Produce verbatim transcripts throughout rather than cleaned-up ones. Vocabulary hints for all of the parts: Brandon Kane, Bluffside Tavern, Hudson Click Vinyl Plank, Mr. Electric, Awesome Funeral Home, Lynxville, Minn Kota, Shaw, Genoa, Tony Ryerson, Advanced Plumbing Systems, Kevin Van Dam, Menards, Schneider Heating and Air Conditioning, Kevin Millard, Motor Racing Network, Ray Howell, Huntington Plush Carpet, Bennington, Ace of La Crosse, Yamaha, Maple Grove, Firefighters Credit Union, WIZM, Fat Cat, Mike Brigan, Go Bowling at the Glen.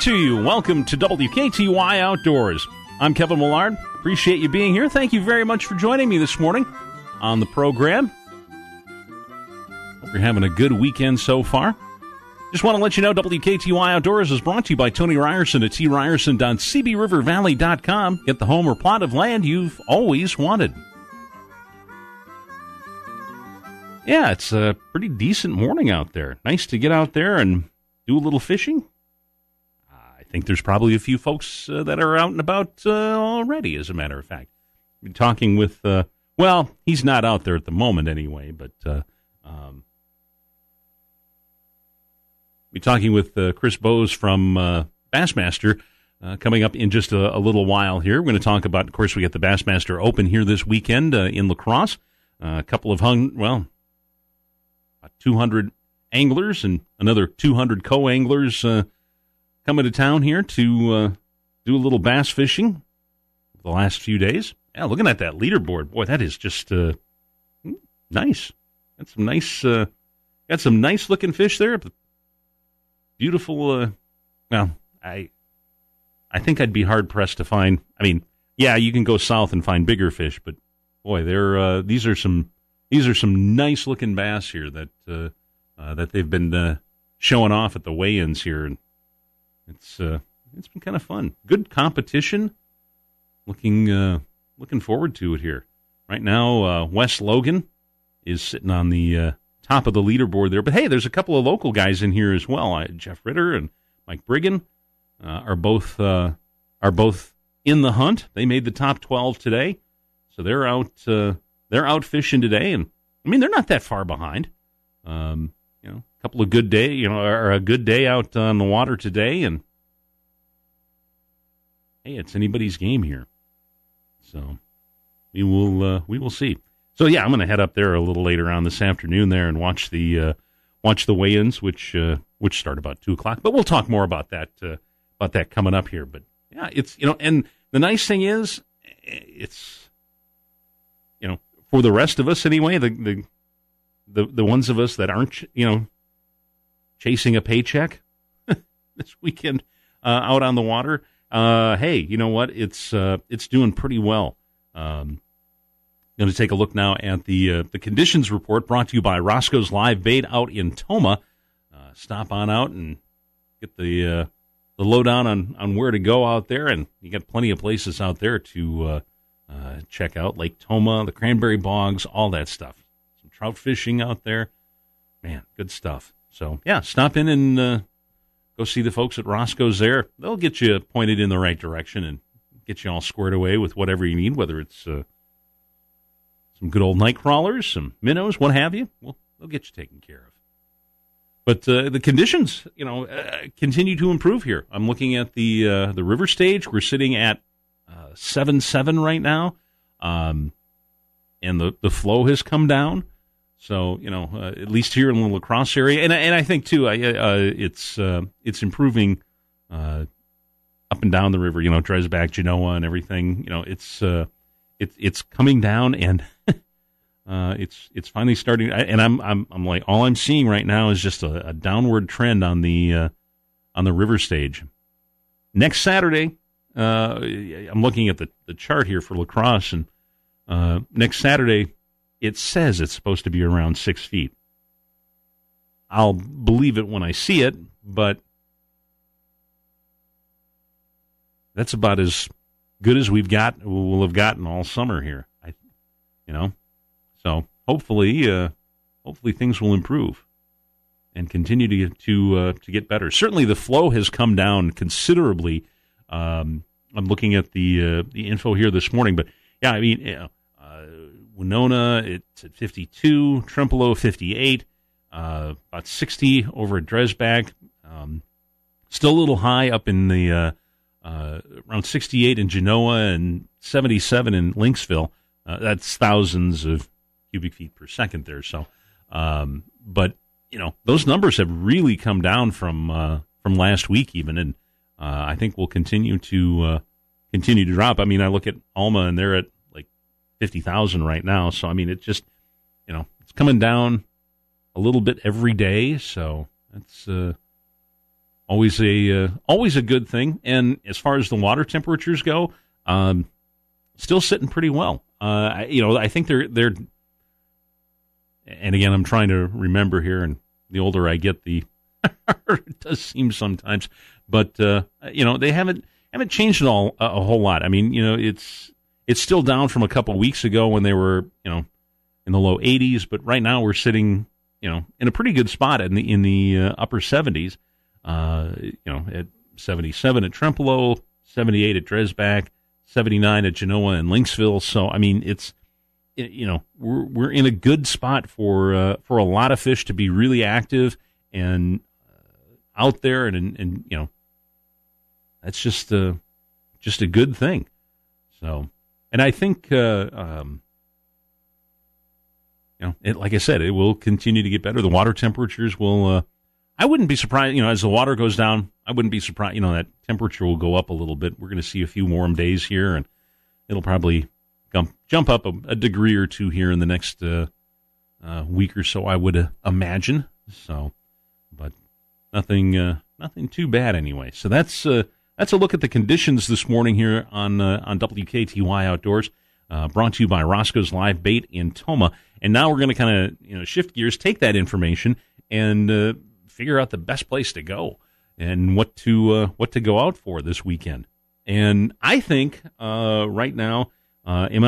To you. Welcome to W K T Y Outdoors. I'm Kevin Millard. Appreciate you being here. Thank you very much for joining me this morning on the program. Hope you're having a good weekend so far. Just want to let you know W K T Y Outdoors is brought to you by Tony Ryerson at t ryerson dot c b river valley dot com. Get the home or plot of land you've always wanted. Yeah, it's a pretty decent morning out there. Nice to get out there and do a little fishing. I think there's probably a few folks uh, that are out and about uh, already, as a matter of fact. I've been talking with, uh, well, he's not out there at the moment anyway, but uh, um, we're talking with uh, Chris Bowes from uh, Bassmaster uh, coming up in just a, a little while here. We're going to talk about, of course, we got the Bassmaster Open here this weekend uh, in La Crosse. Uh, a couple of, hung, well, about two hundred anglers and another two hundred co-anglers uh coming to town here to uh, do a little bass fishing the last few days. Yeah, looking at that leaderboard, boy, that is just uh, nice. Got some nice, uh, got some nice looking fish there. Beautiful. Uh, well, I, I think I'd be hard pressed to find. I mean, yeah, you can go south and find bigger fish, but boy, they're uh, these are some these are some nice looking bass here that uh, uh, that they've been uh, showing off at the weigh-ins here. And It's uh, it's been kind of fun. Good competition. Looking uh, looking forward to it here. Right now, uh, Wes Logan is sitting on the uh, top of the leaderboard there. But hey, there's a couple of local guys in here as well. I, Jeff Ritter and Mike Brigan uh, are both uh, are both in the hunt. They made the top twelve today, so they're out uh, they're out fishing today. And I mean, they're not that far behind. Um, you know. Couple of good day, you know, or a good day out on the water today, and hey, it's anybody's game here. So we will, uh, we will see. So yeah, I'm going to head up there a little later on this afternoon there and watch the uh, watch the weigh-ins, which uh, which start about two o'clock. But we'll talk more about that uh, about that coming up here. But yeah, it's you know, and the nice thing is, it's you know, for the rest of us anyway, the the the, the ones of us that aren't you know. chasing a paycheck this weekend uh, out on the water. Uh, hey, you know what? It's uh, it's doing pretty well. Um, going to take a look now at the uh, the conditions report brought to you by Roscoe's Live Bait out in Toma. Uh, stop on out and get the uh, the lowdown on, on where to go out there, and you got plenty of places out there to uh, uh, check out: Lake Toma, the Cranberry Bogs, all that stuff. Some trout fishing out there, man. Good stuff. So, yeah, stop in and uh, go see the folks at Roscoe's there. They'll get you pointed in the right direction and get you all squared away with whatever you need, whether it's uh, some good old night crawlers, some minnows, what have you. Well, they'll get you taken care of. But uh, the conditions, you know, uh, continue to improve here. I'm looking at the uh, the river stage. We're sitting at seven seven uh, right now, um, and the, the flow has come down. So, you know, uh, at least here in the La Crosse area, and and I think too, I, uh, it's uh, it's improving uh, up and down the river. You know, Dresbach, Genoa, and everything. You know, it's uh, it's it's coming down, and uh, it's it's finally starting. And I'm I'm I'm like, all I'm seeing right now is just a, a downward trend on the uh, on the river stage. Next Saturday, uh, I'm looking at the, the chart here for La Crosse, and uh, next Saturday. It says it's supposed to be around six feet. I'll believe it when I see it, but that's about as good as we've got. We'll have gotten all summer here, I, you know. So hopefully, uh, hopefully things will improve. and continue to get, to, uh, to get better. Certainly the flow has come down considerably. Um, I'm looking at the uh, the info here this morning, but yeah, I mean, uh, Winona, it's at fifty-two, Trempolo, fifty-eight, uh, about sixty over at Dresbach. Um, still a little high up in the uh, uh, around sixty-eight in Genoa and seventy-seven in Lynxville. Uh, that's thousands of cubic feet per second there. So, um, but you know, those numbers have really come down from uh, from last week even, and uh, I think we'll continue to uh, continue to drop. I mean, I look at Alma, and they're at like fifty thousand right now. So, I mean, it just, you know, it's coming down a little bit every day. So that's uh, always a uh, always a good thing. And as far as the water temperatures go, um, still sitting pretty well. Uh, you know, I think they're they're. And again, I'm trying to remember here, and the older I get, the it does seem sometimes. But uh, you know, they haven't haven't changed it all a, a whole lot. I mean, you know, it's it's still down from a couple of weeks ago when they were, you know, in the low eighties. But right now we're sitting, you know, in a pretty good spot in the in the uh, upper seventies. Uh, you know, at seventy-seven at Trempolo, seventy-eight at Dresbach, seventy-nine at Genoa and Lynxville. So I mean, it's, you know, we're we're in a good spot for uh, for a lot of fish to be really active and uh, out there, and, and and you know, that's just a just a good thing. So, and I think uh, um, you know, it, like I said, it will continue to get better. The water temperatures will. Uh, I wouldn't be surprised. You know, as the water goes down, I wouldn't be surprised. You know, that temperature will go up a little bit. We're going to see a few warm days here, and it'll probably Jump, jump up a, a degree or two here in the next uh, uh, week or so, I would uh, imagine. So, but nothing, uh, nothing too bad anyway. So that's uh, that's a look at the conditions this morning here on uh, on W K T Y Outdoors, uh, brought to you by Roscoe's Live Bait in Toma. And now we're going to kind of, you know, shift gears, take that information, and uh, figure out the best place to go and what to uh, what to go out for this weekend. And I think uh, right now. Uh, in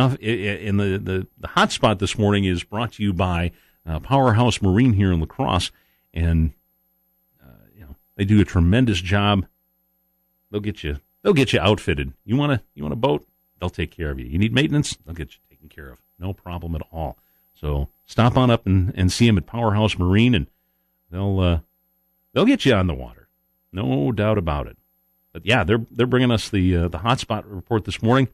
the, the, the hot spot this morning is brought to you by uh, Powerhouse Marine here in La Crosse, and uh, you know, they do a tremendous job. They'll get you, they'll get you outfitted. You want to, you want a boat? They'll take care of you. You need maintenance? They'll get you taken care of. No problem at all. So stop on up and, and see them at Powerhouse Marine, and they'll uh, they'll get you on the water, no doubt about it. But yeah, they're they're bringing us the uh, the hot spot report this morning.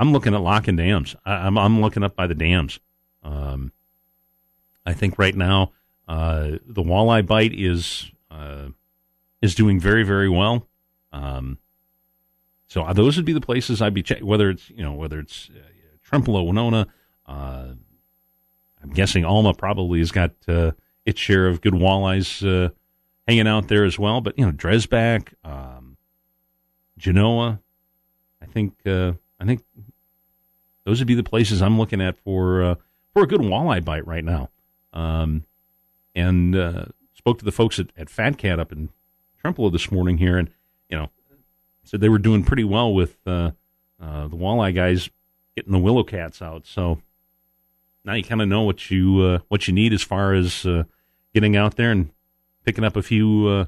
I'm looking at locking dams. I, I'm, I'm looking up by the dams. Um, I think right now uh, the walleye bite is uh, is doing very, very well. Um, so those would be the places I'd be checking. Whether it's you know whether it's uh, Trempolo, Winona, uh, I'm guessing Alma probably has got uh, its share of good walleyes uh, hanging out there as well. But you know Dresbach, um, Genoa, I think. Uh, I think those would be the places I'm looking at for uh, for a good walleye bite right now. Um, and uh, spoke to the folks at, at Fat Cat up in Trempolo this morning here, and you know said they were doing pretty well with uh, uh, the walleye guys getting the willow cats out. So now you kind of know what you uh, what you need as far as uh, getting out there and picking up a few uh,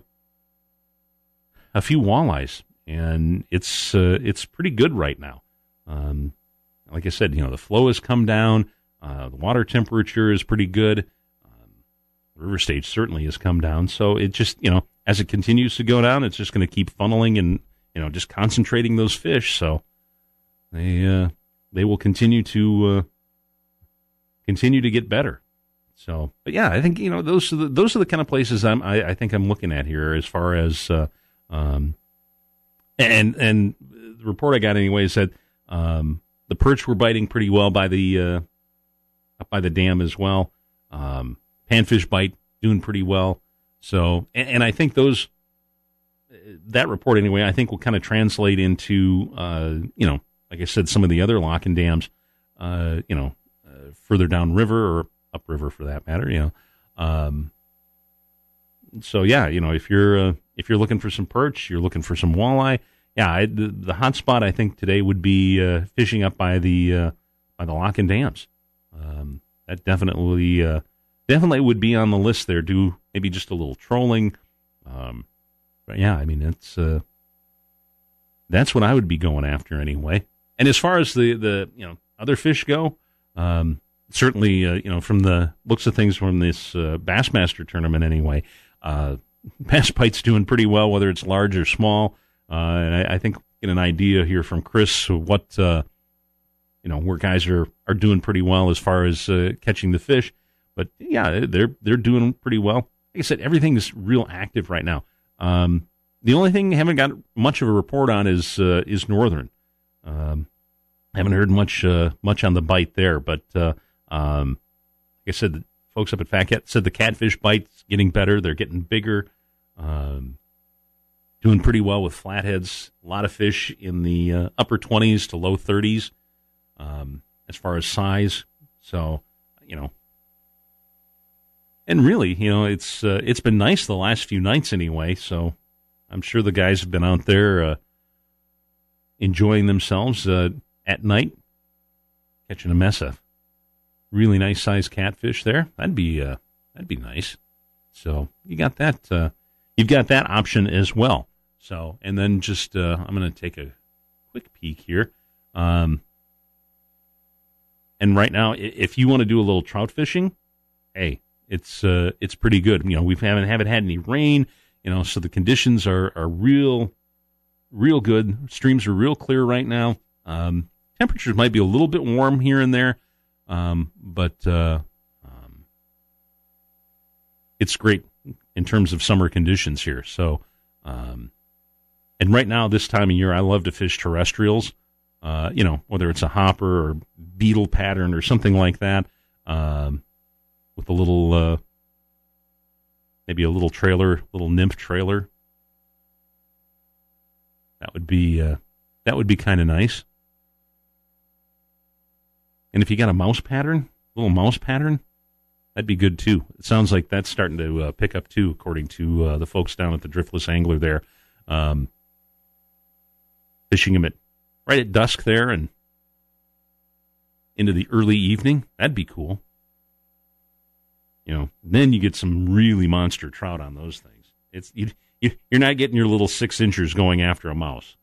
a few walleyes, and it's uh, it's pretty good right now. Um, like I said, you know, the flow has come down. Uh, the water temperature is pretty good. Um, river stage certainly has come down. So it just, you know, as it continues to go down, it's just going to keep funneling and, you know, just concentrating those fish. So they, uh, they will continue to, uh, continue to get better. So, but yeah, I think, you know, those are the, those are the kind of places I'm, I, I think I'm looking at here as far as, uh, um, and, and the report I got anyway said, Um, the perch were biting pretty well by the uh, up by the dam as well. Um, panfish bite doing pretty well. So, and, and I think those that report anyway, I think will kind of translate into uh, you know, like I said, some of the other lock and dams, uh, you know, uh, further down river or upriver for that matter. You know, um, so yeah, you know, if you're uh, if you're looking for some perch, you're looking for some walleye. Yeah, I, the, the hot spot I think today would be uh, fishing up by the uh, by the lock and dams. Um, that definitely uh, definitely would be on the list there. Do maybe just a little trolling. Um, but yeah, I mean, that's, uh, that's what I would be going after anyway. And as far as the, the you know, other fish go, um, certainly, uh, you know, from the looks of things from this uh, Bassmaster tournament anyway, uh, bass bite's doing pretty well, whether it's large or small. Uh, and I, I think get an idea here from Chris what, uh, you know, where guys are, are doing pretty well as far as uh, catching the fish. But, yeah, they're they're doing pretty well. Like I said, everything is real active right now. Um, the only thing I haven't got much of a report on is uh, is Northern. Um, I haven't heard much uh, much on the bite there, but uh, um, like I said, the folks up at Fat Cat said the catfish bite's getting better. They're getting bigger, um, doing pretty well with flatheads. A lot of fish in the uh, upper twenties to low thirties um, as far as size. So, you know. And really, you know, it's uh, it's been nice the last few nights anyway, so I'm sure the guys have been out there uh, enjoying themselves uh, at night, catching a mess of really nice-sized catfish there. That'd be uh, that'd be nice. So you got that. Uh, you've got that option as well. So and then just uh, I'm going to take a quick peek here. Um, and right now, if you want to do a little trout fishing, hey. It's uh, it's pretty good. You know, we haven't haven't had any rain. You know, so the conditions are, are real, real good. Streams are real clear right now. Um, temperatures might be a little bit warm here and there, um, but uh, um, it's great in terms of summer conditions here. So, um, and right now this time of year, I love to fish terrestrials. Uh, you know, whether it's a hopper or beetle pattern or something like that. Um, With a little, uh, maybe a little trailer, little nymph trailer. That would be uh, that would be kind of nice. And if you got a mouse pattern, little mouse pattern, that'd be good too. It sounds like that's starting to uh, pick up too, according to uh, the folks down at the Driftless Angler there, um, fishing them at right at dusk there and into the early evening. That'd be cool. You know, then you get some really monster trout on those things. It's you, you, you're not getting your little six inchers going after a mouse,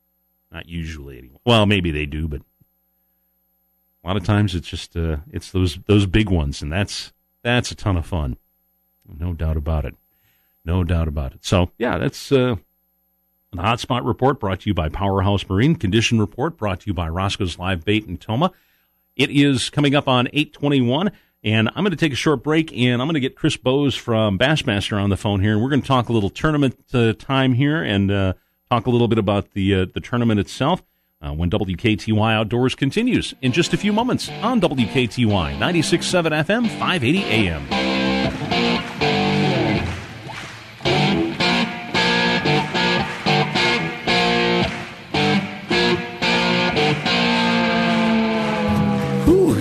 not usually anyway. Well, maybe they do, but a lot of times it's just uh, it's those those big ones, and that's that's a ton of fun, no doubt about it, no doubt about it. So yeah, that's uh, the hot spot report brought to you by Powerhouse Marine. Condition report brought to you by Roscoe's Live Bait in Toma. It is coming up on eight twenty-one. And I'm going to take a short break, and I'm going to get Chris Bowes from Bassmaster on the phone here, and we're going to talk a little tournament uh, time here and uh, talk a little bit about the uh, the tournament itself uh, when W K T Y Outdoors continues in just a few moments on W K T Y ninety-six point seven F M, five eighty A M.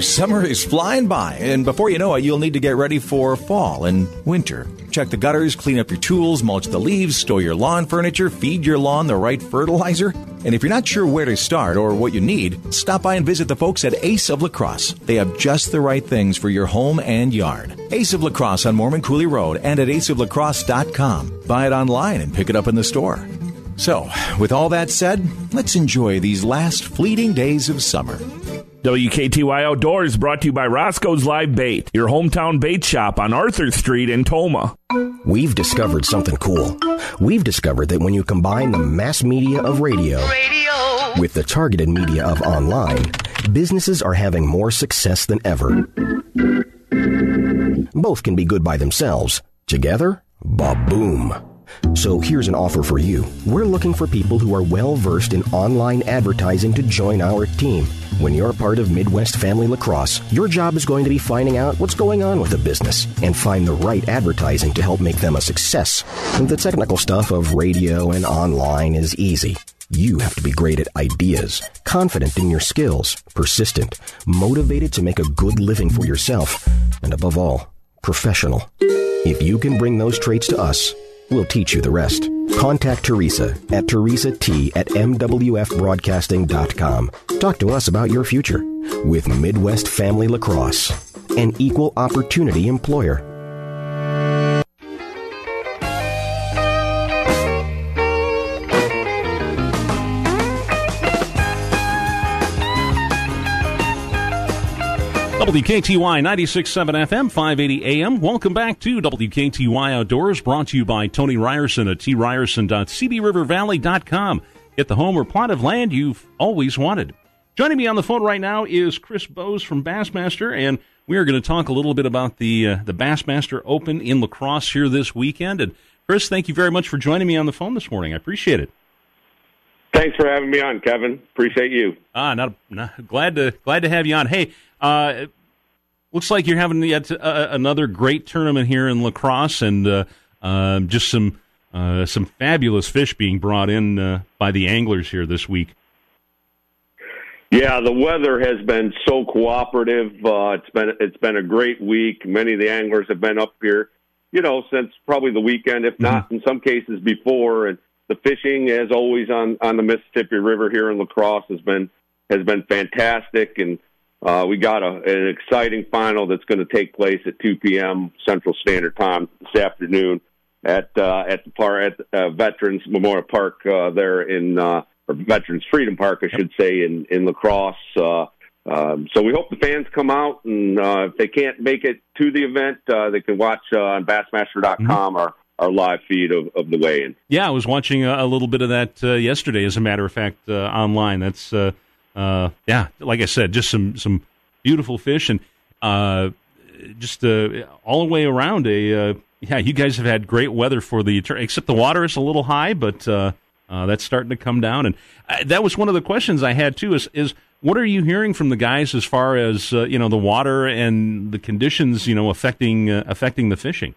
Summer is flying by, and before you know it, you'll need to get ready for fall and winter. Check the gutters, clean up your tools, mulch the leaves, store your lawn furniture, feed your lawn the right fertilizer. And if you're not sure where to start or what you need, stop by and visit the folks at Ace of La Crosse. They have just the right things for your home and yard. Ace of La Crosse on Mormon Cooley Road and at ace of la crosse dot com. Buy it online and pick it up in the store. So, with all that said, let's enjoy these last fleeting days of summer. W K T Y Outdoors brought to you by Roscoe's Live Bait, your hometown bait shop on Arthur Street in Toma. We've discovered something cool. We've discovered that when you combine the mass media of radio, radio. with the targeted media of online, businesses are having more success than ever. Both can be good by themselves. Together, ba-boom. So here's an offer for you. We're looking for people who are well-versed in online advertising to join our team. When you're part of Midwest Family Lacrosse, your job is going to be finding out what's going on with the business and find the right advertising to help make them a success. And the technical stuff of radio and online is easy. You have to be great at ideas, confident in your skills, persistent, motivated to make a good living for yourself, and above all, professional. If you can bring those traits to us, we'll teach you the rest. Contact Teresa at teresa t at m w f broadcasting dot com. Talk to us about your future with Midwest Family Lacrosse, an equal opportunity employer. W K T Y ninety-six point seven F M, five eighty A M. Welcome back to W K T Y Outdoors, brought to you by Tony Ryerson at t ryerson dot c b river valley dot com. Get the home or plot of land you've always wanted. Joining me on the phone right now is Chris Bowes from Bassmaster, and we are going to talk a little bit about the uh, the Bassmaster Open in La Crosse here this weekend. And Chris, thank you very much for joining me on the phone this morning. I appreciate it. Thanks for having me on, Kevin. Appreciate you. Ah, not, not glad to glad to have you on. Hey, uh, looks like you're having yet uh, another great tournament here in La Crosse, and uh, uh, just some uh, some fabulous fish being brought in uh, by the anglers here this week. Yeah, the weather has been so cooperative. Uh, it's been it's been a great week. Many of the anglers have been up here, you know, since probably the weekend, if not mm-hmm. in some cases before, and the fishing, as always, on, on the Mississippi River here in La Crosse has been has been fantastic, and uh, we got a, an exciting final that's going to take place at two p.m. Central Standard Time this afternoon at uh, at the par at uh, Veterans Memorial Park uh, there in uh, or Veterans Freedom Park, I should say, in in La Crosse. Uh, um, so we hope the fans come out, and uh, if they can't make it to the event, uh, they can watch uh, on Bassmaster dot com mm-hmm. or our live feed of, of the weigh-in. Yeah, I was watching a, a little bit of that uh, yesterday, as a matter of fact, uh, online. That's, uh, uh, yeah, like I said, just some, some beautiful fish, and uh, just uh, all the way around. A uh, yeah, you guys have had great weather for the, except the water is a little high, but uh, uh, that's starting to come down. And I, that was one of the questions I had, too, is, is what are you hearing from the guys as far as, uh, you know, the water and the conditions, you know, affecting uh, affecting the fishing?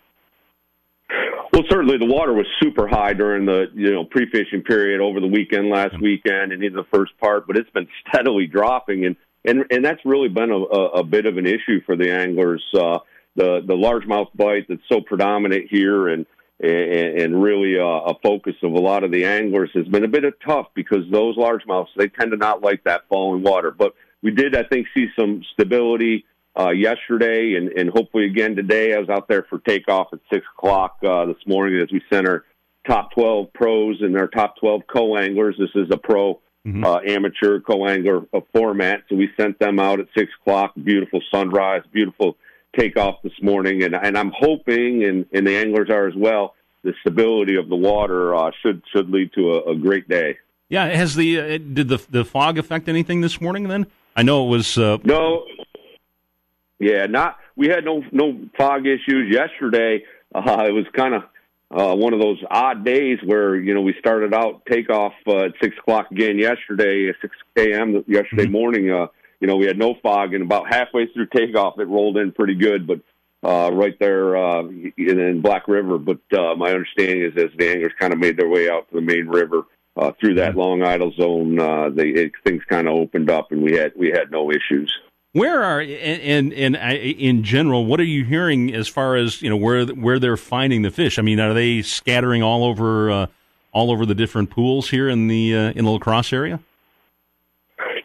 Well, certainly the water was super high during the you know pre-fishing period over the weekend, last weekend, and into the first part, but it's been steadily dropping, and and, and that's really been a, a bit of an issue for the anglers. Uh, the the largemouth bite that's so predominant here, and and, and really a, a focus of a lot of the anglers, has been a bit of tough, because those largemouths, they tend to not like that falling water. But we did, I think, see some stability Uh, yesterday, and, and hopefully again today. I was out there for takeoff at six o'clock uh, this morning, as we sent our top twelve pros and our top twelve co-anglers. This is a pro mm-hmm. uh, amateur co-angler uh, format, so we sent them out at six o'clock. Beautiful sunrise, beautiful takeoff this morning, and, and I'm hoping, and, and the anglers are as well, the stability of the water uh, should should lead to a, a great day. Yeah, has the uh, did the the fog affect anything this morning then? I know it was... Uh... No... Yeah, not we had no no fog issues yesterday. Uh, it was kind of uh, one of those odd days where you know we started out takeoff uh, at six o'clock again yesterday, at six a.m. yesterday mm-hmm. morning. Uh, you know we had no fog, and about halfway through takeoff, it rolled in pretty good, but uh, right there uh, in, in Black River. But uh, my understanding is, as the anglers kind of made their way out to the main river uh, through that mm-hmm. long idle zone, uh, they, it, things kind of opened up, and we had we had no issues. Where are and, and and in general, what are you hearing as far as you know where where they're finding the fish? I mean, are they scattering all over uh, all over the different pools here in the uh, in the La Crosse area?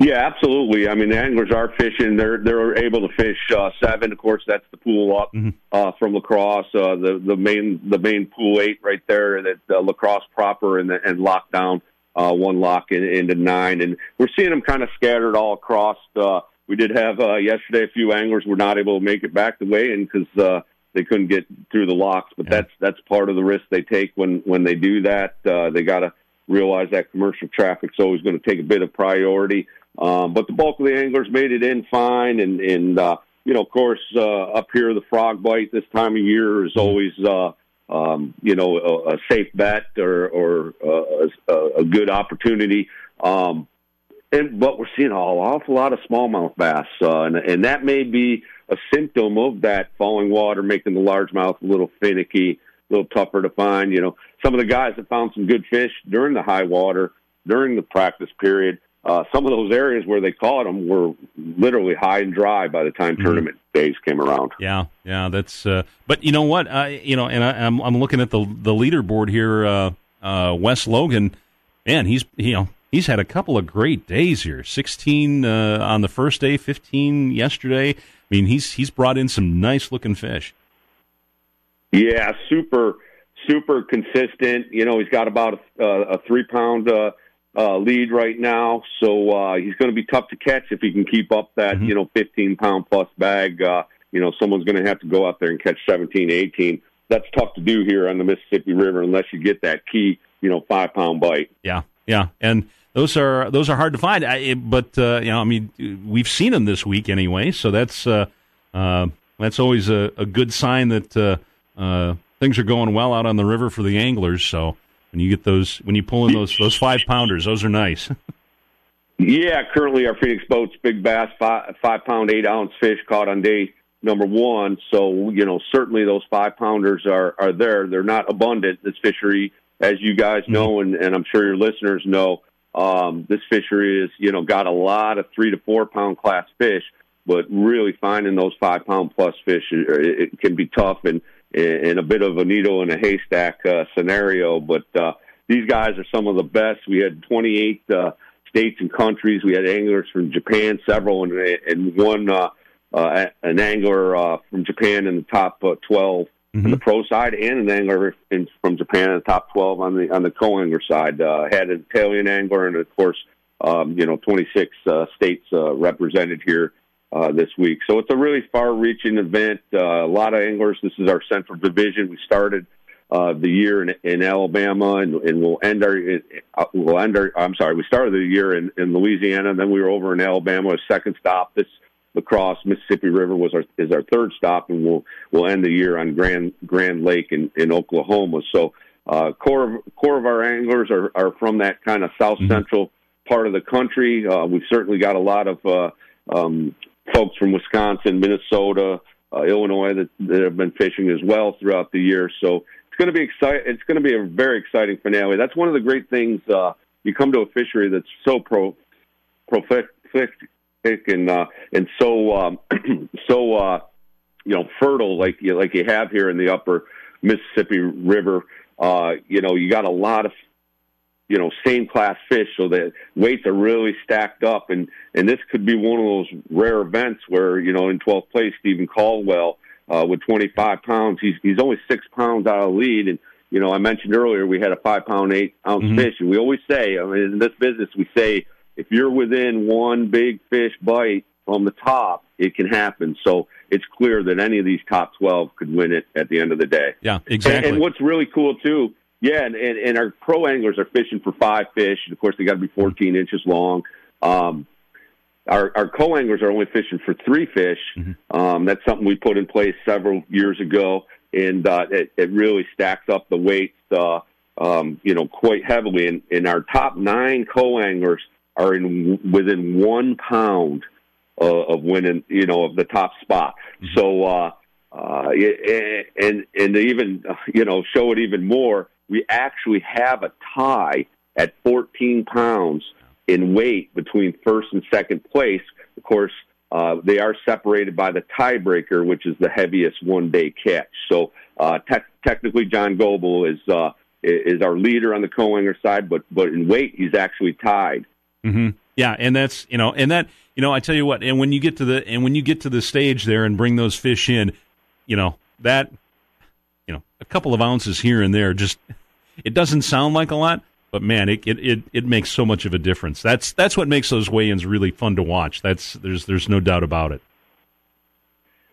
Yeah, absolutely. I mean, the anglers are fishing. They're they're able to fish uh, seven. Of course, that's the pool up mm-hmm. uh, from La Crosse. Uh, the the main the main pool eight right there, that uh, La Crosse proper, and and lockdown uh, one lock into nine. And we're seeing them kind of scattered all across. Uh, We did have uh, yesterday a few anglers were not able to make it back the weigh-in because uh, they couldn't get through the locks, but yeah. that's that's part of the risk they take when, when they do that. Uh, they got to realize that commercial traffic's always going to take a bit of priority. Um, but the bulk of the anglers made it in fine, and, and uh, you know, of course, uh, up here the frog bite this time of year is always, uh, um, you know, a, a safe bet or, or uh, a, a good opportunity. Um And, but we're seeing an awful lot of smallmouth bass, uh, and, and that may be a symptom of that falling water, making the largemouth a little finicky, a little tougher to find. You know, some of the guys that found some good fish during the high water, during the practice period, uh, some of those areas where they caught them were literally high and dry by the time mm-hmm. tournament days came around. Yeah, yeah, that's. Uh, but you know what? I, you know, and I, I'm I'm looking at the the leaderboard here. Uh, uh, Wes Logan, man, he's you know. He's had a couple of great days here. sixteen uh, on the first day, fifteen yesterday. I mean, he's he's brought in some nice-looking fish. Yeah, super, super consistent. You know, he's got about a, a three-pound uh, uh, lead right now. So uh, he's going to be tough to catch if he can keep up that, mm-hmm. you know, fifteen pound plus bag. Uh, you know, someone's going to have to go out there and catch seventeen, eighteen. That's tough to do here on the Mississippi River unless you get that key, you know, five pound bite. Yeah, yeah, and those are those are hard to find. I, but uh, you know, I mean, we've seen them this week anyway, so that's uh, uh, that's always a, a good sign that uh, uh, things are going well out on the river for the anglers. So when you get those, when you pull in those those five pounders, those are nice. Yeah, currently our Phoenix boats, big bass, five, five pound, eight ounce fish caught on day number one, so, you know, certainly those five-pounders are, are there. They're not abundant, this fishery, as you guys know, and, and I'm sure your listeners know. Um, this fishery has, you know, got a lot of three- to four-pound class fish, but really finding those five-pound-plus fish, it, it can be tough and, and a bit of a needle in a haystack uh, scenario, but uh, these guys are some of the best. We had twenty-eight uh, states and countries. We had anglers from Japan, several, and, and one uh, – Uh, an angler uh, from Japan in the top uh, twelve mm-hmm. on the pro side, and an angler in, from Japan in the top twelve on the on the co-angler side. Uh, had an Italian angler, and of course, um, you know, twenty-six uh, states uh, represented here uh, this week. So it's a really far-reaching event. Uh, a lot of anglers. This is our Central Division. We started uh, the year in, in Alabama, and, and we'll end our we'll end our. I'm sorry, we started the year in, in Louisiana, and then we were over in Alabama, a second stop. This La Crosse, Mississippi River was our is our third stop, and we'll we'll end the year on Grand Grand Lake in, in Oklahoma. So, uh, core of, core of our anglers are, are from that kind of south central mm-hmm. part of the country. Uh, we've certainly got a lot of uh, um, folks from Wisconsin, Minnesota, uh, Illinois that, that have been fishing as well throughout the year. So it's going to be exci- It's going to be a very exciting finale. That's one of the great things. Uh, you come to a fishery that's so pro profic. And uh, and so um, so uh, you know fertile like you like you have here in the upper Mississippi River. Uh, you know you got a lot of you know same class fish, so the weights are really stacked up, and, and this could be one of those rare events where you know in twelfth place Stephen Caldwell uh, with twenty-five pounds, he's he's only six pounds out of lead, and you know I mentioned earlier we had a five pound eight ounce mm-hmm. fish, and we always say I mean in this business we say. If you're within one big fish bite from the top, it can happen. So it's clear that any of these top twelve could win it at the end of the day. Yeah, exactly. And, and what's really cool, too, yeah, and, and, and our pro anglers are fishing for five fish. And of course, they got to be fourteen inches long. Um, our our co-anglers are only fishing for three fish. Mm-hmm. Um, that's something we put in place several years ago, and uh, it, it really stacks up the weights, uh, um, you know, quite heavily. And, and our top nine co-anglers are in within one pound uh, of winning, you know, of the top spot. Mm-hmm. So, uh, uh, and and to even you know show it even more, we actually have a tie at fourteen pounds in weight between first and second place. Of course, uh, they are separated by the tiebreaker, which is the heaviest one-day catch. So, uh, te- technically, John Goble is uh, is our leader on the co-angler side, but but in weight, he's actually tied. Mm-hmm. Yeah, and that's you know, and that you know, I tell you what, and when you get to the and when you get to the stage there and bring those fish in, you know that, you know, a couple of ounces here and there, just it doesn't sound like a lot, but man, it it it, it makes so much of a difference. That's that's what makes those weigh-ins really fun to watch. That's there's there's no doubt about it.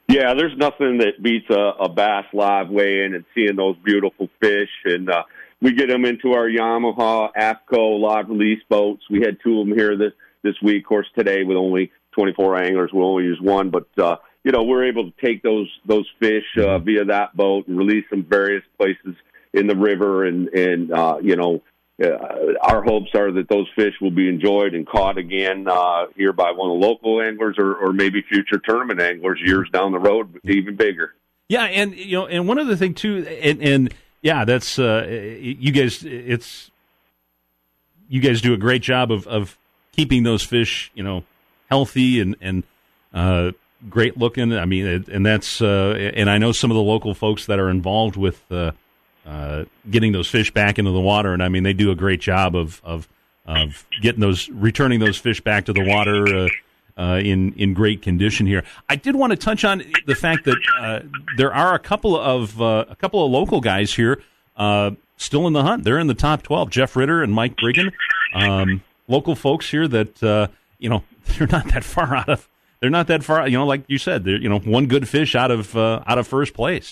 Yeah, there's nothing that beats a, a bass live weigh-in and seeing those beautiful fish and. Uh, We get them into our Yamaha, AFCO, live release boats. We had two of them here this, this week. Of course, today with only twenty-four anglers, we'll only use one. But, uh, you know, we're able to take those those fish uh, via that boat and release them various places in the river. And, and uh, you know, uh, our hopes are that those fish will be enjoyed and caught again uh, here by one of the local anglers or, or maybe future tournament anglers years down the road, even bigger. Yeah, and, you know, and one other thing, too, and, and – yeah, that's uh, you guys. It's you guys do a great job of, of keeping those fish, you know, healthy and and uh, great looking. I mean, and that's uh, and I know some of the local folks that are involved with uh, uh, getting those fish back into the water, and I mean, they do a great job of of, of getting those returning those fish back to the water uh, uh, in in great condition here. I did want to touch on the fact that uh, there are a couple of uh, a couple of local guys here uh, still in the hunt. They're in the top twelve. Jeff Ritter and Mike Brigan um, local folks here that, uh, you know, they're not that far out of, they're not that far, you know, like you said, they're, you know, one good fish out of, uh, out of first place.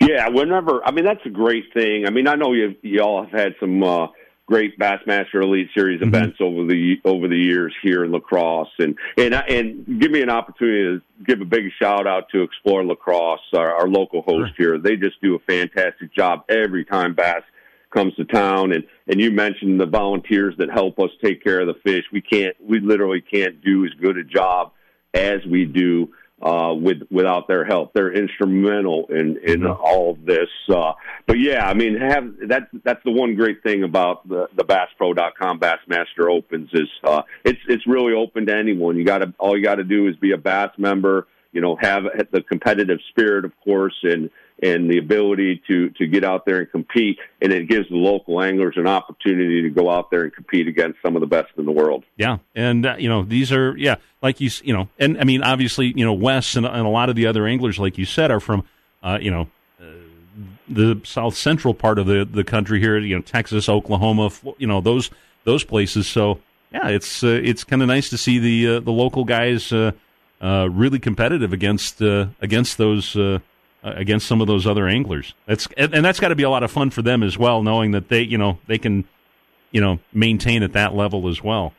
Yeah, whenever, I mean, that's a great thing. I mean, I know you, you all have had some uh, great Bassmaster Elite Series mm-hmm. events over the over the years here in La Crosse, and and and give me an opportunity to give a big shout out to Explore La Crosse, our, our local host sure. here. They just do a fantastic job every time Bass comes to town, and and you mentioned the volunteers that help us take care of the fish. We can't, we literally can't do as good a job as we do Uh, with without their help. They're instrumental in, in all of this. Uh, but yeah, I mean, have that. That's the one great thing about the, the Bass Pro dot com Bassmaster Opens is uh, it's it's really open to anyone. You got to all you got to do is be a Bass member. You know, have the competitive spirit, of course, and and the ability to to get out there and compete. And it gives the local anglers an opportunity to go out there and compete against some of the best in the world. Yeah, and uh, you know, these are yeah, like you you know, and I mean, obviously, you know, Wes and, and a lot of the other anglers, like you said, are from uh, you know uh, the south central part of the, the country here. You know, Texas, Oklahoma, you know those those places. So yeah, it's uh, it's kind of nice to see the uh, the local guys. Uh, Uh, really competitive against uh, against those uh, against some of those other anglers. That's and, and that's got to be a lot of fun for them as well, knowing that they you know they can you know maintain at that level as well.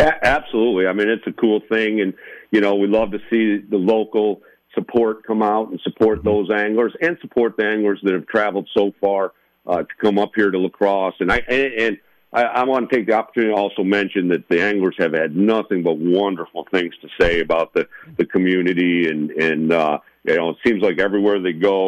A- absolutely, I mean it's a cool thing, and you know we love to see the local support come out and support mm-hmm. those anglers and support the anglers that have traveled so far uh, to come up here to La Crosse. And I and. and I, I want to take the opportunity to also mention that the anglers have had nothing but wonderful things to say about the, the community, and, and uh, you know, it seems like everywhere they go,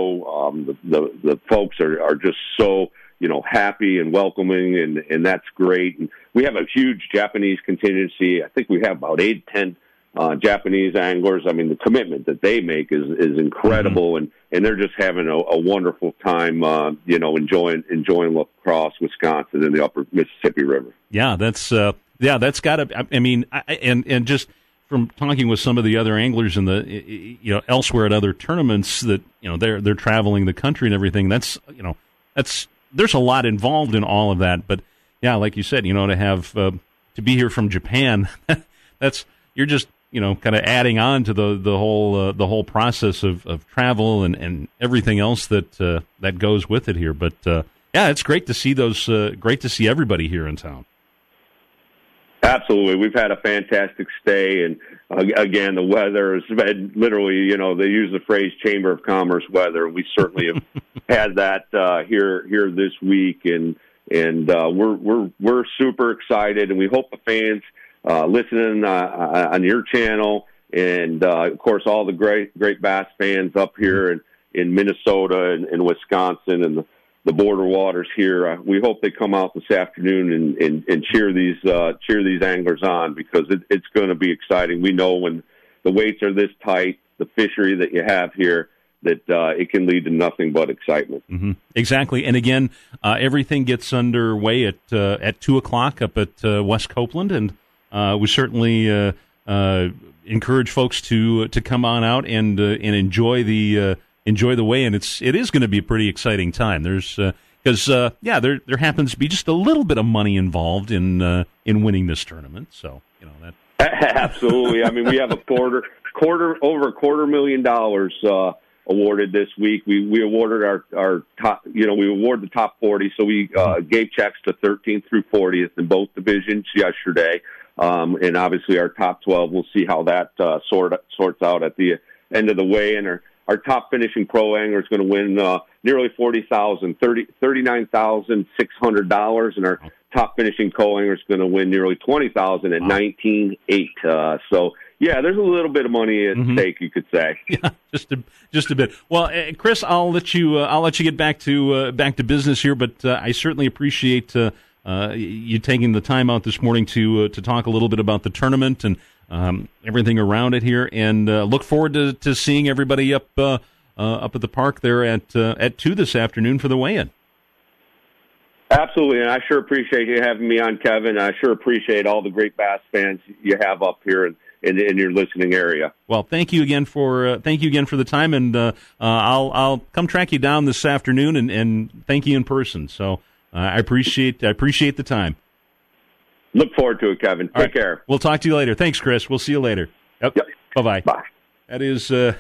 um, the, the, the folks are, are just so, you know, happy and welcoming, and, and that's great. And we have a huge Japanese contingency. I think we have about eight, ten uh, Japanese anglers. I mean, the commitment that they make is, is incredible, mm-hmm. and, and they're just having a, a wonderful time, uh, you know, enjoying enjoying La Crosse, Wisconsin, and the Upper Mississippi River. Yeah, that's uh, yeah, that's got to. I mean, I, and and just from talking with some of the other anglers in the you know elsewhere at other tournaments that you know they're they're traveling the country and everything. That's you know that's there's a lot involved in all of that. But yeah, like you said, you know, to have uh, to be here from Japan, that's you're just. You know, kind of adding on to the the whole uh, the whole process of, of travel and, and everything else that uh, that goes with it here. But uh, yeah, it's great to see those. Uh, great to see everybody here in town. Absolutely, we've had a fantastic stay, and uh, again, the weather has been literally. You know, they use the phrase "Chamber of Commerce weather." We certainly have had that uh, here here this week, and and uh, we're we're we're super excited, and we hope the fans. Uh, listening uh, on your channel, and uh, of course, all the great, great bass fans up here in, in Minnesota and, and Wisconsin and the, the border waters here. Uh, we hope they come out this afternoon and, and, and cheer these uh, cheer these anglers on because it, it's going to be exciting. We know when the weights are this tight, the fishery that you have here, that uh, it can lead to nothing but excitement. Mm-hmm. Exactly, and again, uh, everything gets underway at uh, at two o'clock up at uh, West Copeland and. Uh, we certainly uh, uh, encourage folks to to come on out and uh, and enjoy the uh, enjoy the way, and it's it is going to be a pretty exciting time. There's because uh, uh, yeah, there there happens to be just a little bit of money involved in uh, in winning this tournament, so you know that absolutely. I mean, we have a quarter quarter over a quarter million dollars uh, awarded this week. We we awarded our, our top you know we award the top forty, so we uh, gave checks to thirteenth through fortieth in both divisions yesterday. Um, and obviously our top twelve, we'll see how that uh, sort sorts out at the end of the way. And our, our top finishing pro angler is going to win uh, nearly forty thousand dollars, thirty-nine thousand six hundred dollars, and our top finishing co angler is going to win nearly twenty thousand dollars at nineteen eight. Uh, so yeah, there's a little bit of money at mm-hmm. stake, you could say. Yeah, just a just a bit. Well, uh, Chris, I'll let you uh, I'll let you get back to uh, back to business here, but uh, I certainly appreciate. Uh, Uh, you taking the time out this morning to uh, to talk a little bit about the tournament and um, everything around it here, and uh, look forward to, to seeing everybody up uh, uh, up at the park there at uh, at two this afternoon for the weigh-in. Absolutely, and I sure appreciate you having me on, Kevin. I sure appreciate all the great bass fans you have up here in, in, in your listening area. Well, thank you again for uh, thank you again for the time, and uh, uh, I'll I'll come track you down this afternoon and, and thank you in person. So. Uh, I appreciate I appreciate the time. Look forward to it, Kevin. All Take right. care. We'll talk to you later. Thanks, Chris. We'll see you later. Yep. yep. Bye-bye. Bye. That is uh,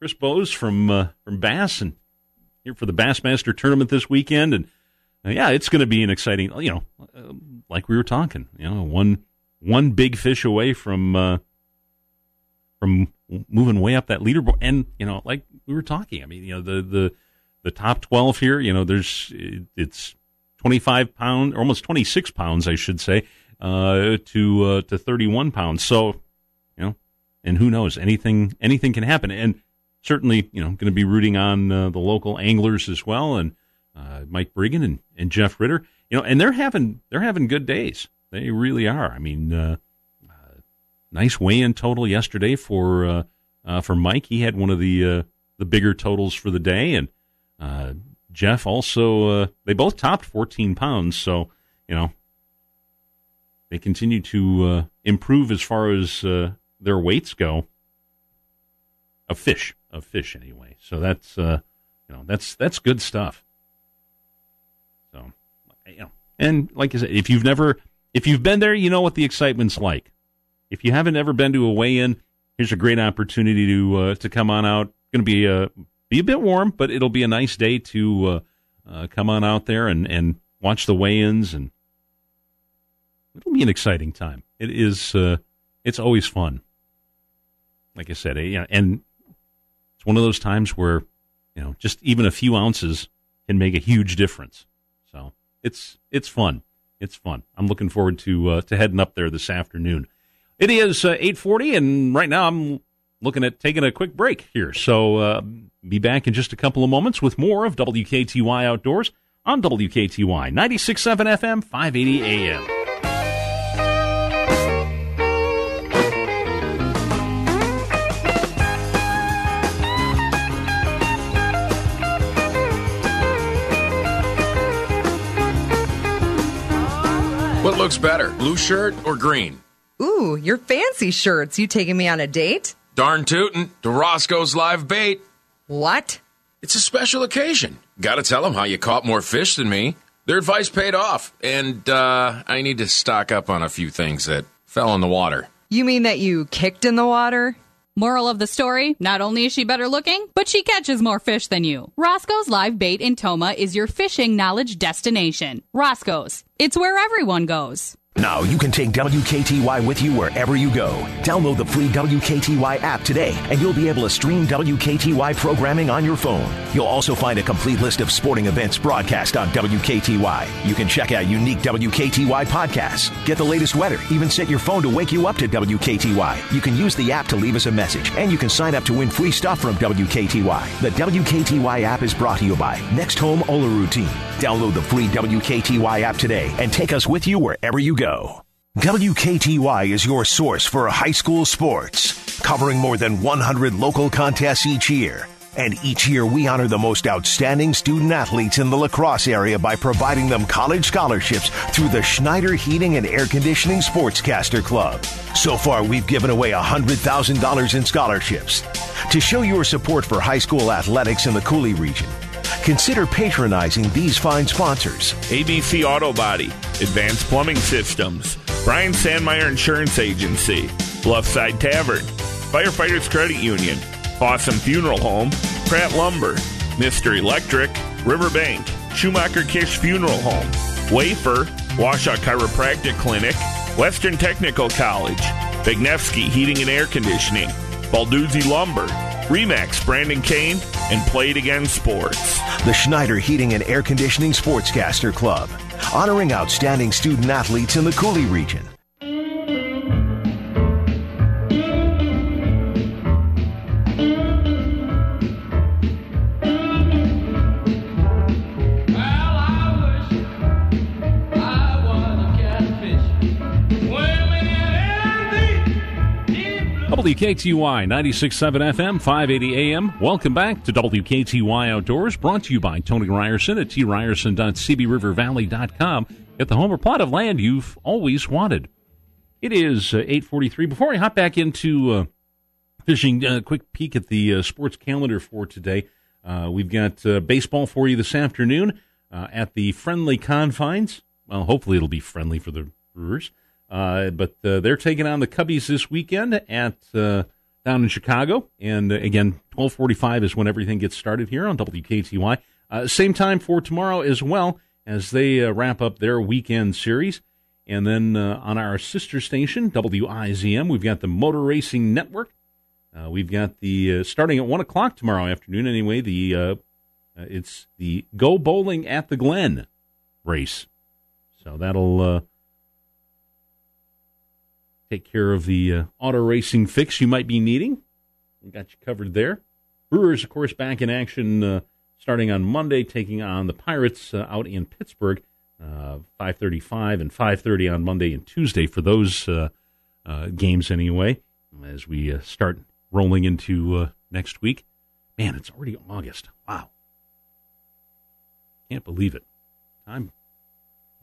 Chris Bowes from uh, from Bass, and here for the Bassmaster tournament this weekend. And uh, yeah, it's going to be an exciting, you know, uh, like we were talking, you know, one one big fish away from uh, from moving way up that leaderboard. And you know, like we were talking, I mean, you know, the the, the top twelve here, you know, there's it, it's twenty-five pounds, almost twenty-six pounds, I should say, uh, to uh, to thirty-one pounds. So, you know, and who knows? Anything anything can happen. And certainly, you know, going to be rooting on uh, the local anglers as well, and uh, Mike Brigan and, and Jeff Ritter. You know, and they're having they're having good days. They really are. I mean, uh, uh, nice weigh-in total yesterday for uh, uh, for Mike. He had one of the uh, the bigger totals for the day, and. Uh, Jeff also, uh, they both topped fourteen pounds, so, you know, they continue to uh, improve as far as uh, their weights go. Of fish, of fish anyway. So that's, uh, you know, that's that's good stuff. So, you know, and like I said, if you've never, if you've been there, you know what the excitement's like. If you haven't ever been to a weigh-in, here's a great opportunity to uh, to come on out. Going to be a Be a bit warm, but it'll be a nice day to uh, uh, come on out there and, and watch the weigh-ins, and it'll be an exciting time. It is, uh, it's always fun. Like I said, yeah, and it's one of those times where, you know, just even a few ounces can make a huge difference. So it's it's fun. It's fun. I'm looking forward to uh, to heading up there this afternoon. It is uh, eight forty, and right now I'm looking at taking a quick break here. So uh, be back in just a couple of moments with more of W K T Y Outdoors on W K T Y ninety-six point seven F M, five eighty A M. What looks better, blue shirt or green? Ooh, your fancy shirts. You taking me on a date? Darn tootin' to Roscoe's Live Bait. What? It's a special occasion. Gotta tell them how you caught more fish than me. Their advice paid off, and uh, I need to stock up on a few things that fell in the water. You mean that you kicked in the water? Moral of the story, not only is she better looking, but she catches more fish than you. Roscoe's Live Bait in Toma is your fishing knowledge destination. Roscoe's. It's where everyone goes. Now you can take W K T Y with you wherever you go. Download the free W K T Y app today, and you'll be able to stream W K T Y programming on your phone. You'll also find a complete list of sporting events broadcast on W K T Y. You can check out unique W K T Y podcasts, get the latest weather, even set your phone to wake you up to W K T Y. You can use the app to leave us a message, and you can sign up to win free stuff from W K T Y. The W K T Y app is brought to you by Next Home Olaroon Team. Download the free W K T Y app today and take us with you wherever you go. Go. W K T Y is your source for high school sports, covering more than one hundred local contests each year. And each year we honor the most outstanding student athletes in the La Crosse area by providing them college scholarships through the Schneider Heating and Air Conditioning Sportscaster Club. So far, we've given away one hundred thousand dollars in scholarships. To show your support for high school athletics in the Cooley region, consider patronizing these fine sponsors: A B C Auto Body, Advanced Plumbing Systems, Brian Sandmeyer Insurance Agency, Bluffside Tavern, Firefighters Credit Union, Awesome Funeral Home, Pratt Lumber, Mister Electric, Riverbank, Schumacher Kish Funeral Home, Wafer, Washaw Chiropractic Clinic, Western Technical College, Bagnevsky Heating and Air Conditioning, Balduzzi Lumber, Remax, Brandon Kane, and Played Again Sports. The Schneider Heating and Air Conditioning Sportscaster Club, honoring outstanding student athletes in the Cooley region. W K T Y ninety-six point seven F M, five eighty A M. Welcome back to W K T Y Outdoors, brought to you by Tony Ryerson at t ryerson dot c b river valley dot com. Get the home or plot of land you've always wanted. It is uh, eight forty-three. Before we hop back into uh, fishing, a uh, quick peek at the uh, sports calendar for today. Uh, we've got uh, baseball for you this afternoon. uh, at the friendly confines. Well, hopefully it'll be friendly for the Brewers. Uh, but uh, they're taking on the Cubbies this weekend at uh, down in Chicago. And, uh, again, twelve forty-five is when everything gets started here on W K T Y. Uh, same time for tomorrow as well as they uh, wrap up their weekend series. And then uh, on our sister station, W I Z M, we've got the Motor Racing Network. Uh, we've got the, uh, starting at one o'clock tomorrow afternoon anyway, the uh, uh, it's the Go Bowling at the Glen race. So that'll uh, take care of the uh, auto racing fix you might be needing. We got you covered there. Brewers, of course, back in action uh, starting on Monday, taking on the Pirates uh, out in Pittsburgh. Uh, five thirty-five and five thirty on Monday and Tuesday for those uh, uh, games anyway, as we uh, start rolling into uh, next week. Man, it's already August. Wow. Can't believe it. Time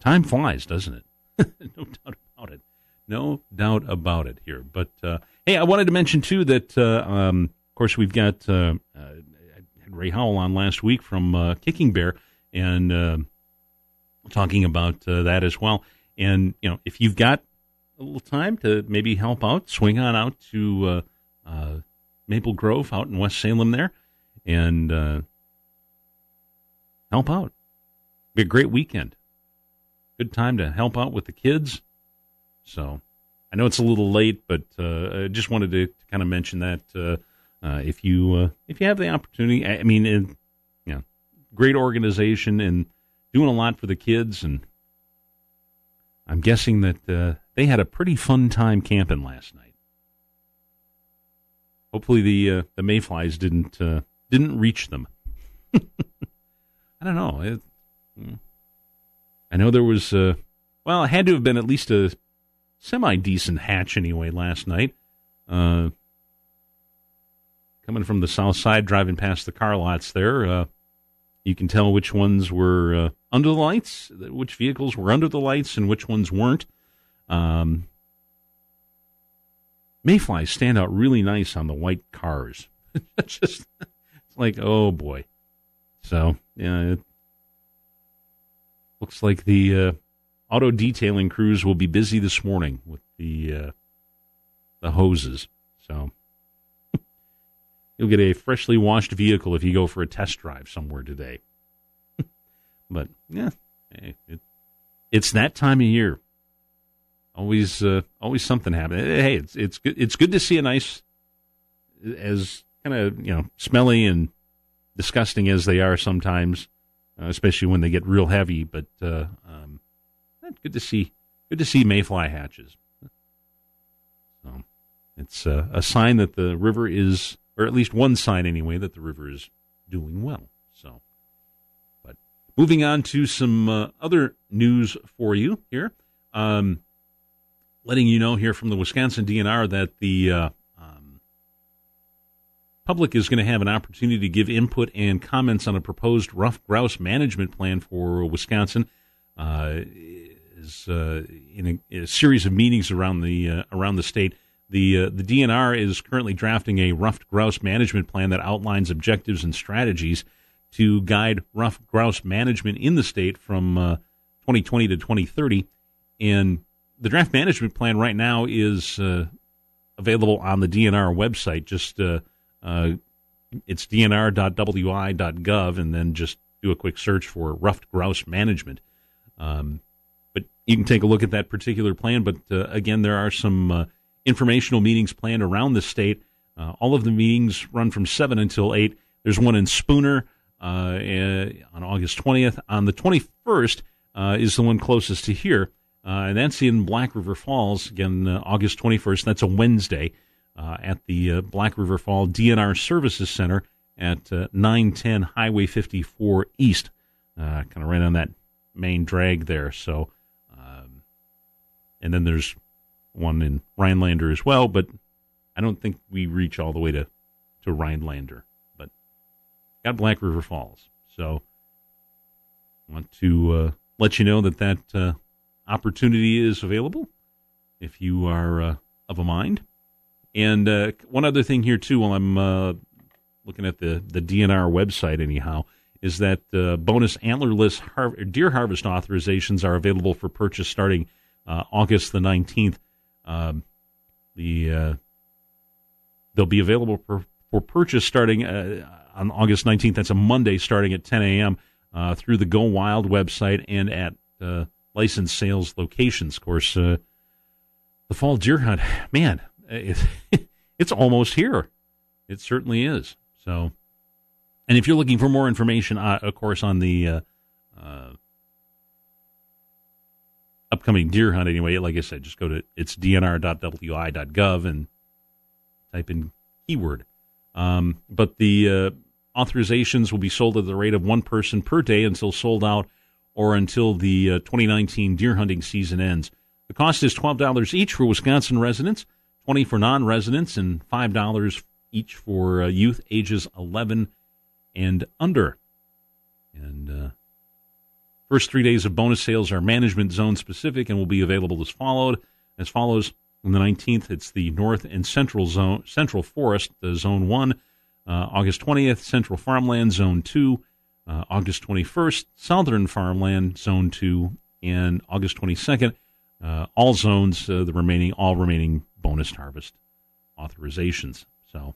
time flies, doesn't it? No doubt about it. No doubt about it here. But, uh, hey, I wanted to mention, too, that, uh, um, of course, we've got uh, uh, Ray Howell on last week from uh, Kicking Bear, and uh, talking about uh, that as well. And, you know, if you've got a little time to maybe help out, swing on out to uh, uh, Maple Grove out in West Salem there and uh, help out. Be a great weekend. Good time to help out with the kids. So I know it's a little late, but uh, I just wanted to, to kind of mention that uh, uh, if you uh, if you have the opportunity, I, I mean, it, you know, great organization and doing a lot for the kids, and I'm guessing that uh, they had a pretty fun time camping last night. Hopefully the uh, the mayflies didn't uh, didn't reach them. I don't know. It, I know there was uh, well, it had to have been at least a semi decent hatch anyway last night. Uh, coming from the south side, driving past the car lots there, uh, you can tell which ones were uh, under the lights, which vehicles were under the lights, and which ones weren't. Um, mayflies stand out really nice on the white cars. It's just, it's like, oh boy. So, yeah, it looks like the uh, auto detailing crews will be busy this morning with the uh, the hoses. So you'll get a freshly washed vehicle if you go for a test drive somewhere today. But, yeah, it, it's that time of year. Always uh, always something happens. Hey, it's it's good, it's good to see a nice, as kind of, you know, smelly and disgusting as they are sometimes, uh, especially when they get real heavy. But uh, um, good to see good to see mayfly hatches. So it's uh, a sign that the river is, or at least one sign anyway, that the river is doing well. So, but moving on to some uh, other news for you here, um, letting you know here from the Wisconsin D N R that the uh, um, public is going to have an opportunity to give input and comments on a proposed rough grouse management plan for Wisconsin. Uh, is uh, in a, a series of meetings around the uh, around the state. The uh, the D N R is currently drafting a ruffed grouse management plan that outlines objectives and strategies to guide rough grouse management in the state from uh, twenty twenty to twenty thirty. And the draft management plan right now is uh, available on the D N R website. Just uh, uh, it's d n r dot w i dot gov, and then just do a quick search for ruffed grouse management. Um, but you can take a look at that particular plan. But uh, again, there are some Uh, informational meetings planned around the state. Uh, all of the meetings run from seven until eight. There's one in Spooner uh, on August twentieth. On the twenty-first uh, is the one closest to here, uh, and that's in Black River Falls, again, uh, August twenty-first. That's a Wednesday uh, at the uh, Black River Fall D N R Services Center at uh, nine ten Highway fifty-four East, uh, kind of right on that main drag there. So, um, and then there's one in Rhinelander as well, but I don't think we reach all the way to, to Rhinelander. But got Black River Falls. So I want to uh, let you know that that uh, opportunity is available if you are uh, of a mind. And uh, one other thing here, too, while I'm uh, looking at the, the D N R website anyhow, is that uh, bonus antlerless har- deer harvest authorizations are available for purchase starting uh, August the nineteenth. Um, the uh, they'll be available for, for purchase starting uh, on August nineteenth. That's a Monday, starting at ten a.m. Uh, through the Go Wild website and at uh, licensed sales locations. Of course, uh, the fall deer hunt, man, it's, it's almost here. It certainly is. So, and if you're looking for more information, uh, of course, on the uh, uh, upcoming deer hunt, anyway, like I said, just go to it's d n r dot w i dot gov and type in keyword. Um, but the uh, authorizations will be sold at the rate of one person per day until sold out or until the uh, twenty nineteen deer hunting season ends. The cost is twelve dollars each for Wisconsin residents, twenty dollars for non-residents, and five dollars each for uh, youth ages eleven and under. And uh, first three days of bonus sales are management zone specific and will be available as followed as follows. On the nineteenth, it's the North and Central Zone, Central Forest, the Zone one. Uh, August twentieth, Central Farmland, Zone two. Uh, August twenty-first, Southern Farmland, Zone two. And August twenty-second, uh, all zones, uh, the remaining, all remaining bonus harvest authorizations. So,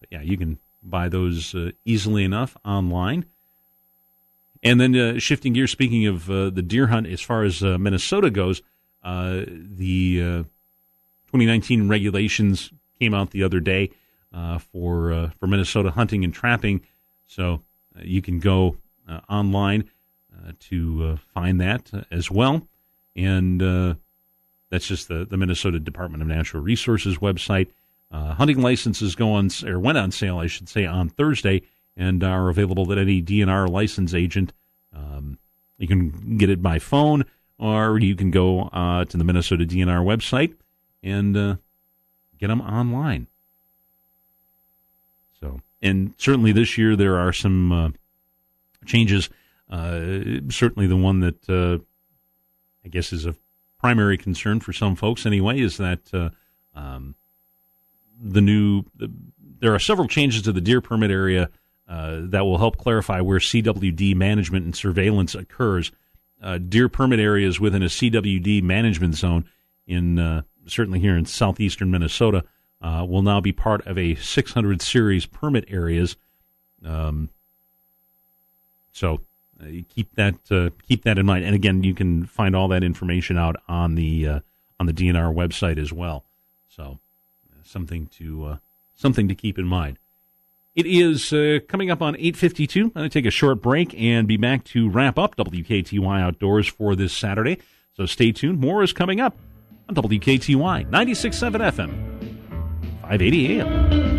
but yeah, you can buy those uh, easily enough online. And then uh, shifting gears, speaking of uh, the deer hunt, as far as uh, Minnesota goes, uh, the uh, twenty nineteen regulations came out the other day uh, for uh, for Minnesota hunting and trapping. So uh, you can go uh, online uh, to uh, find that uh, as well. And uh, that's just the, the Minnesota Department of Natural Resources website. Uh, hunting licenses go on, or went on sale, I should say, on Thursday, and are available at any D N R license agent. Um, you can get it by phone, or you can go uh, to the Minnesota D N R website and uh, get them online. So, and certainly this year there are some uh, changes. Uh, certainly the one that uh, I guess is of primary concern for some folks, anyway, is that. Uh, um, The new, the, there are several changes to the deer permit area uh, that will help clarify where C W D management and surveillance occurs. Uh, deer permit areas within a C W D management zone, in uh, certainly here in southeastern Minnesota, uh, will now be part of a six hundred series permit areas. Um, so uh, keep that uh, keep that in mind. And again, you can find all that information out on the uh, on the D N R website as well. So. Something to uh, something to keep in mind. It is uh, coming up on eight fifty-two. I'm going to take a short break and be back to wrap up W K T Y Outdoors for this Saturday. So stay tuned. More is coming up on W K T Y ninety-six point seven F M, five eighty A M.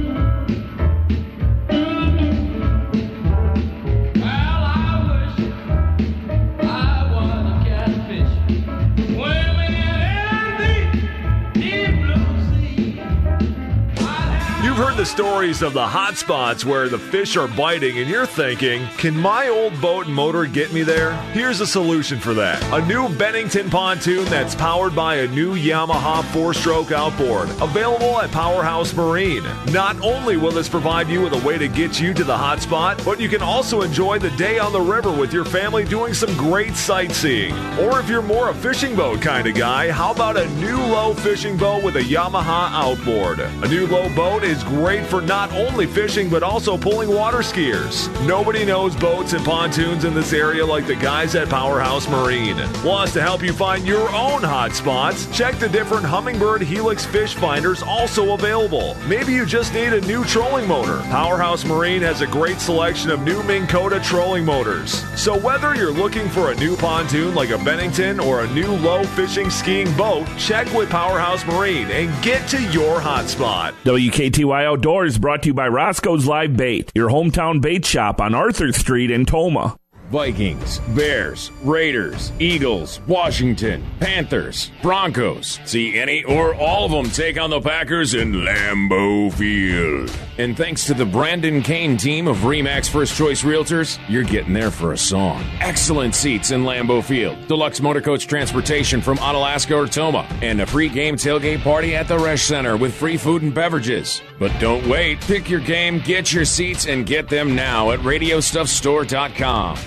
You've heard the stories of the hot spots where the fish are biting and you're thinking, can my old boat and motor get me there? Here's a solution for that. A new Bennington pontoon that's powered by a new Yamaha four-stroke outboard. Available at Powerhouse Marine. Not only will this provide you with a way to get you to the hot spot, but you can also enjoy the day on the river with your family doing some great sightseeing. Or if you're more a fishing boat kind of guy, how about a new low fishing boat with a Yamaha outboard? A new low boat is great for not only fishing but also pulling water skiers. Nobody knows boats and pontoons in this area like the guys at Powerhouse Marine. Want us to help you find your own hot spots? Check the different Hummingbird Helix fish finders also available. Maybe you just need a new trolling motor. Powerhouse Marine has a great selection of new Minn Kota trolling motors. So whether you're looking for a new pontoon like a Bennington or a new low fishing skiing boat, check with Powerhouse Marine and get to your hot spot. W K T Y Outdoors brought to you by Roscoe's Live Bait, your hometown bait shop on Arthur Street in Toma. Vikings, Bears, Raiders, Eagles, Washington, Panthers, Broncos. See any or all of them take on the Packers in Lambeau Field. And thanks to the Brandon Kane team of RE/MAX First Choice Realtors, you're getting there for a song. Excellent seats in Lambeau Field, deluxe motorcoach transportation from Onalaska or Toma, and a pre-game tailgate party at the Resch Center with free food and beverages. But don't wait. Pick your game, get your seats, and get them now at radio stuff store dot com.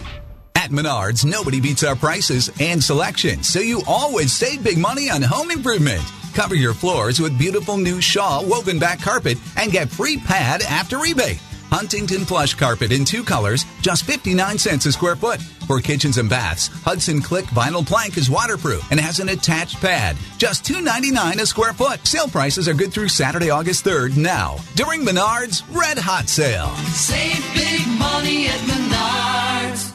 At Menards, nobody beats our prices and selection, so you always save big money on home improvement. Cover your floors with beautiful new Shaw woven back carpet and get free pad after rebate. Huntington plush carpet in two colors, just fifty-nine cents a square foot. For kitchens and baths, Hudson Click vinyl plank is waterproof and has an attached pad, just two ninety-nine a square foot. Sale prices are good through Saturday, August third, now, during Menards' Red Hot Sale. Save big money at Menards.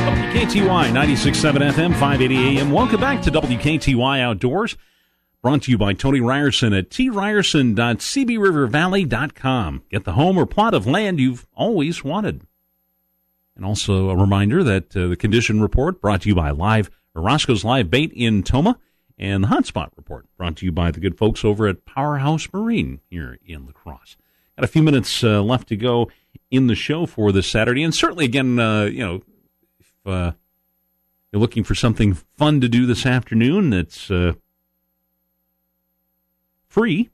W K T Y ninety-six point seven F M, five eighty A M. Welcome back to W K T Y Outdoors, brought to you by Tony Ryerson at t ryerson dot c b river valley dot com. Get the home or plot of land you've always wanted. And also a reminder that uh, the condition report brought to you by Live Roscoe's Live Bait in Toma, and the hotspot report brought to you by the good folks over at Powerhouse Marine here in La Crosse. Got a few minutes uh, left to go in the show for this Saturday, and certainly again, uh, you know, if uh, you're looking for something fun to do this afternoon that's uh, free,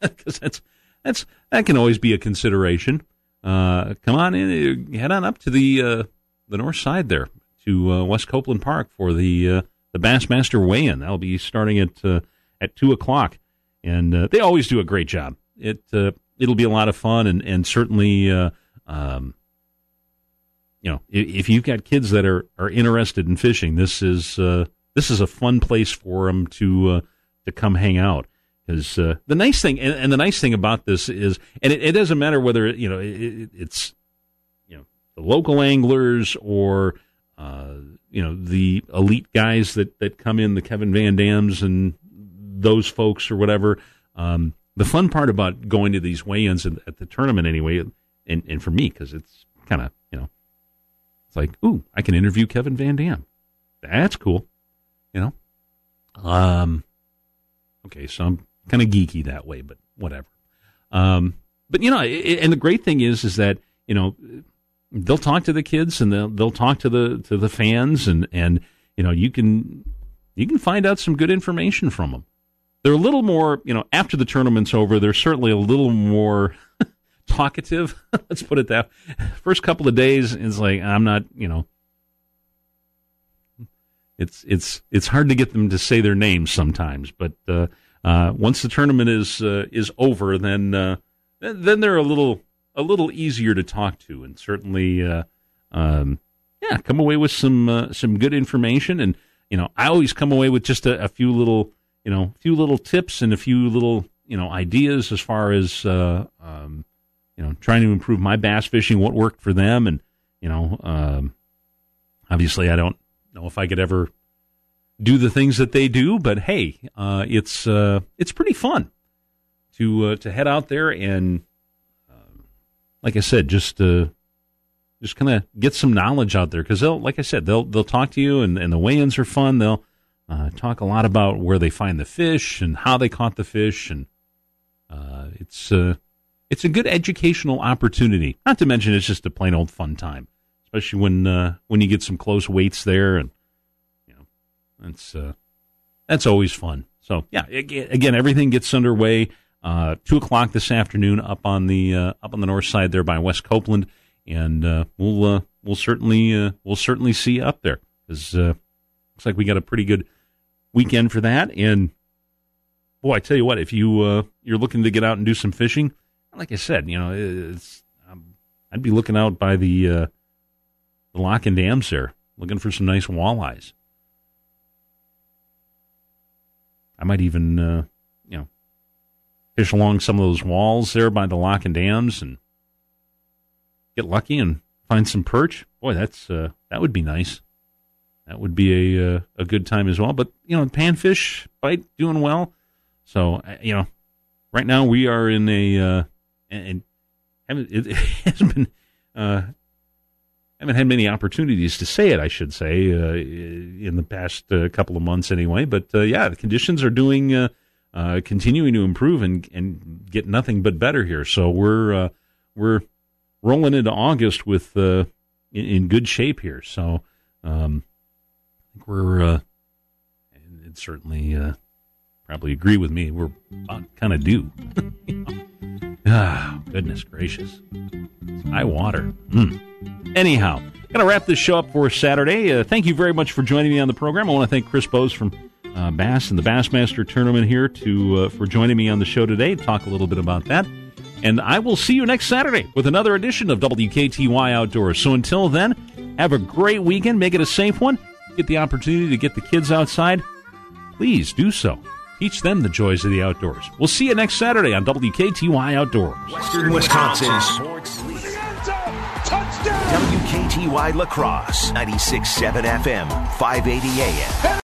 because that's that's that can always be a consideration. Uh, come on in, head on up to the uh, the north side there to uh, West Copeland Park for the uh, the Bassmaster weigh-in. That'll be starting at uh, at two o'clock, and uh, they always do a great job. It uh, it'll be a lot of fun, and and certainly. Uh, um, You know, if you've got kids that are, are interested in fishing, this is uh, this is a fun place for them to uh, to come hang out. Because uh, the nice thing, and, and the nice thing about this is, and it, it doesn't matter whether you know it, it's you know the local anglers or uh, you know the elite guys that, that come in, the Kevin Van Dams and those folks or whatever. Um, the fun part about going to these weigh-ins at, at the tournament anyway, and, and for me, because it's kind of you know. It's like, ooh, I can interview Kevin Van Dam. That's cool, you know. Um, okay, so I'm kind of geeky that way, but whatever. Um, but you know, it, and the great thing is, is that you know they'll talk to the kids and they'll they'll talk to the to the fans and and you know you can you can find out some good information from them. They're a little more, you know, after the tournament's over, they're certainly a little more. Talkative, let's put it that. First couple of days, it's like I'm not, you know, it's it's it's hard to get them to say their names sometimes. But uh, uh, once the tournament is uh, is over, then uh, then they're a little a little easier to talk to, and certainly, uh, um, yeah, come away with some uh, some good information. And you know, I always come away with just a, a few little, you know, few little tips and a few little, you know, ideas as far as. Uh, um, You know, trying to improve my bass fishing, what worked for them, and you know, um, obviously, I don't know if I could ever do the things that they do, but hey, uh, it's uh, it's pretty fun to uh, to head out there and, uh, like I said, just uh, just kind of get some knowledge out there because they'll, like I said, they'll they'll talk to you, and, and the weigh-ins are fun. They'll uh, talk a lot about where they find the fish and how they caught the fish, and uh, it's. Uh, It's a good educational opportunity. Not to mention, it's just a plain old fun time, especially when uh, when you get some close weights there, and you know that's uh, that's always fun. So yeah, again, everything gets underway uh, two o'clock this afternoon up on the uh, up on the north side there by West Copeland, and uh, we'll uh, we'll certainly uh, we'll certainly see you up there because uh, looks like we got a pretty good weekend for that. And boy, I tell you what, if you uh, you're looking to get out and do some fishing, like I said, you know, it's um, I'd be looking out by the uh, the lock and dams there, looking for some nice walleyes. I might even uh, you know, fish along some of those walls there by the lock and dams and get lucky and find some perch. Boy, that's uh, that would be nice. That would be a uh, a good time as well. But you know, panfish bite doing well. So you know, right now we are in a uh, and haven't it, it hasn't been uh, haven't had many opportunities to say it. I should say uh, in the past uh, couple of months anyway. But uh, yeah, the conditions are doing uh, uh, continuing to improve and and get nothing but better here. So we're uh, we're rolling into August with uh, in, in good shape here. So um, I think we're uh, and it certainly. Uh, Probably agree with me. We're kind of due. You know? Ah, goodness gracious. It's high water. Mm. Anyhow, going to wrap this show up for Saturday. Uh, thank you very much for joining me on the program. I want to thank Chris Bowes from uh, Bass and the Bassmaster Tournament here to uh, for joining me on the show today. Talk a little bit about that. And I will see you next Saturday with another edition of W K T Y Outdoors. So until then, have a great weekend. Make it a safe one. Get the opportunity to get the kids outside. Please do so. Teach them the joys of the outdoors. We'll see you next Saturday on W K T Y Outdoors. Western Wisconsin Sports League. W K T Y La Crosse, ninety-six point seven F M, five eighty A M.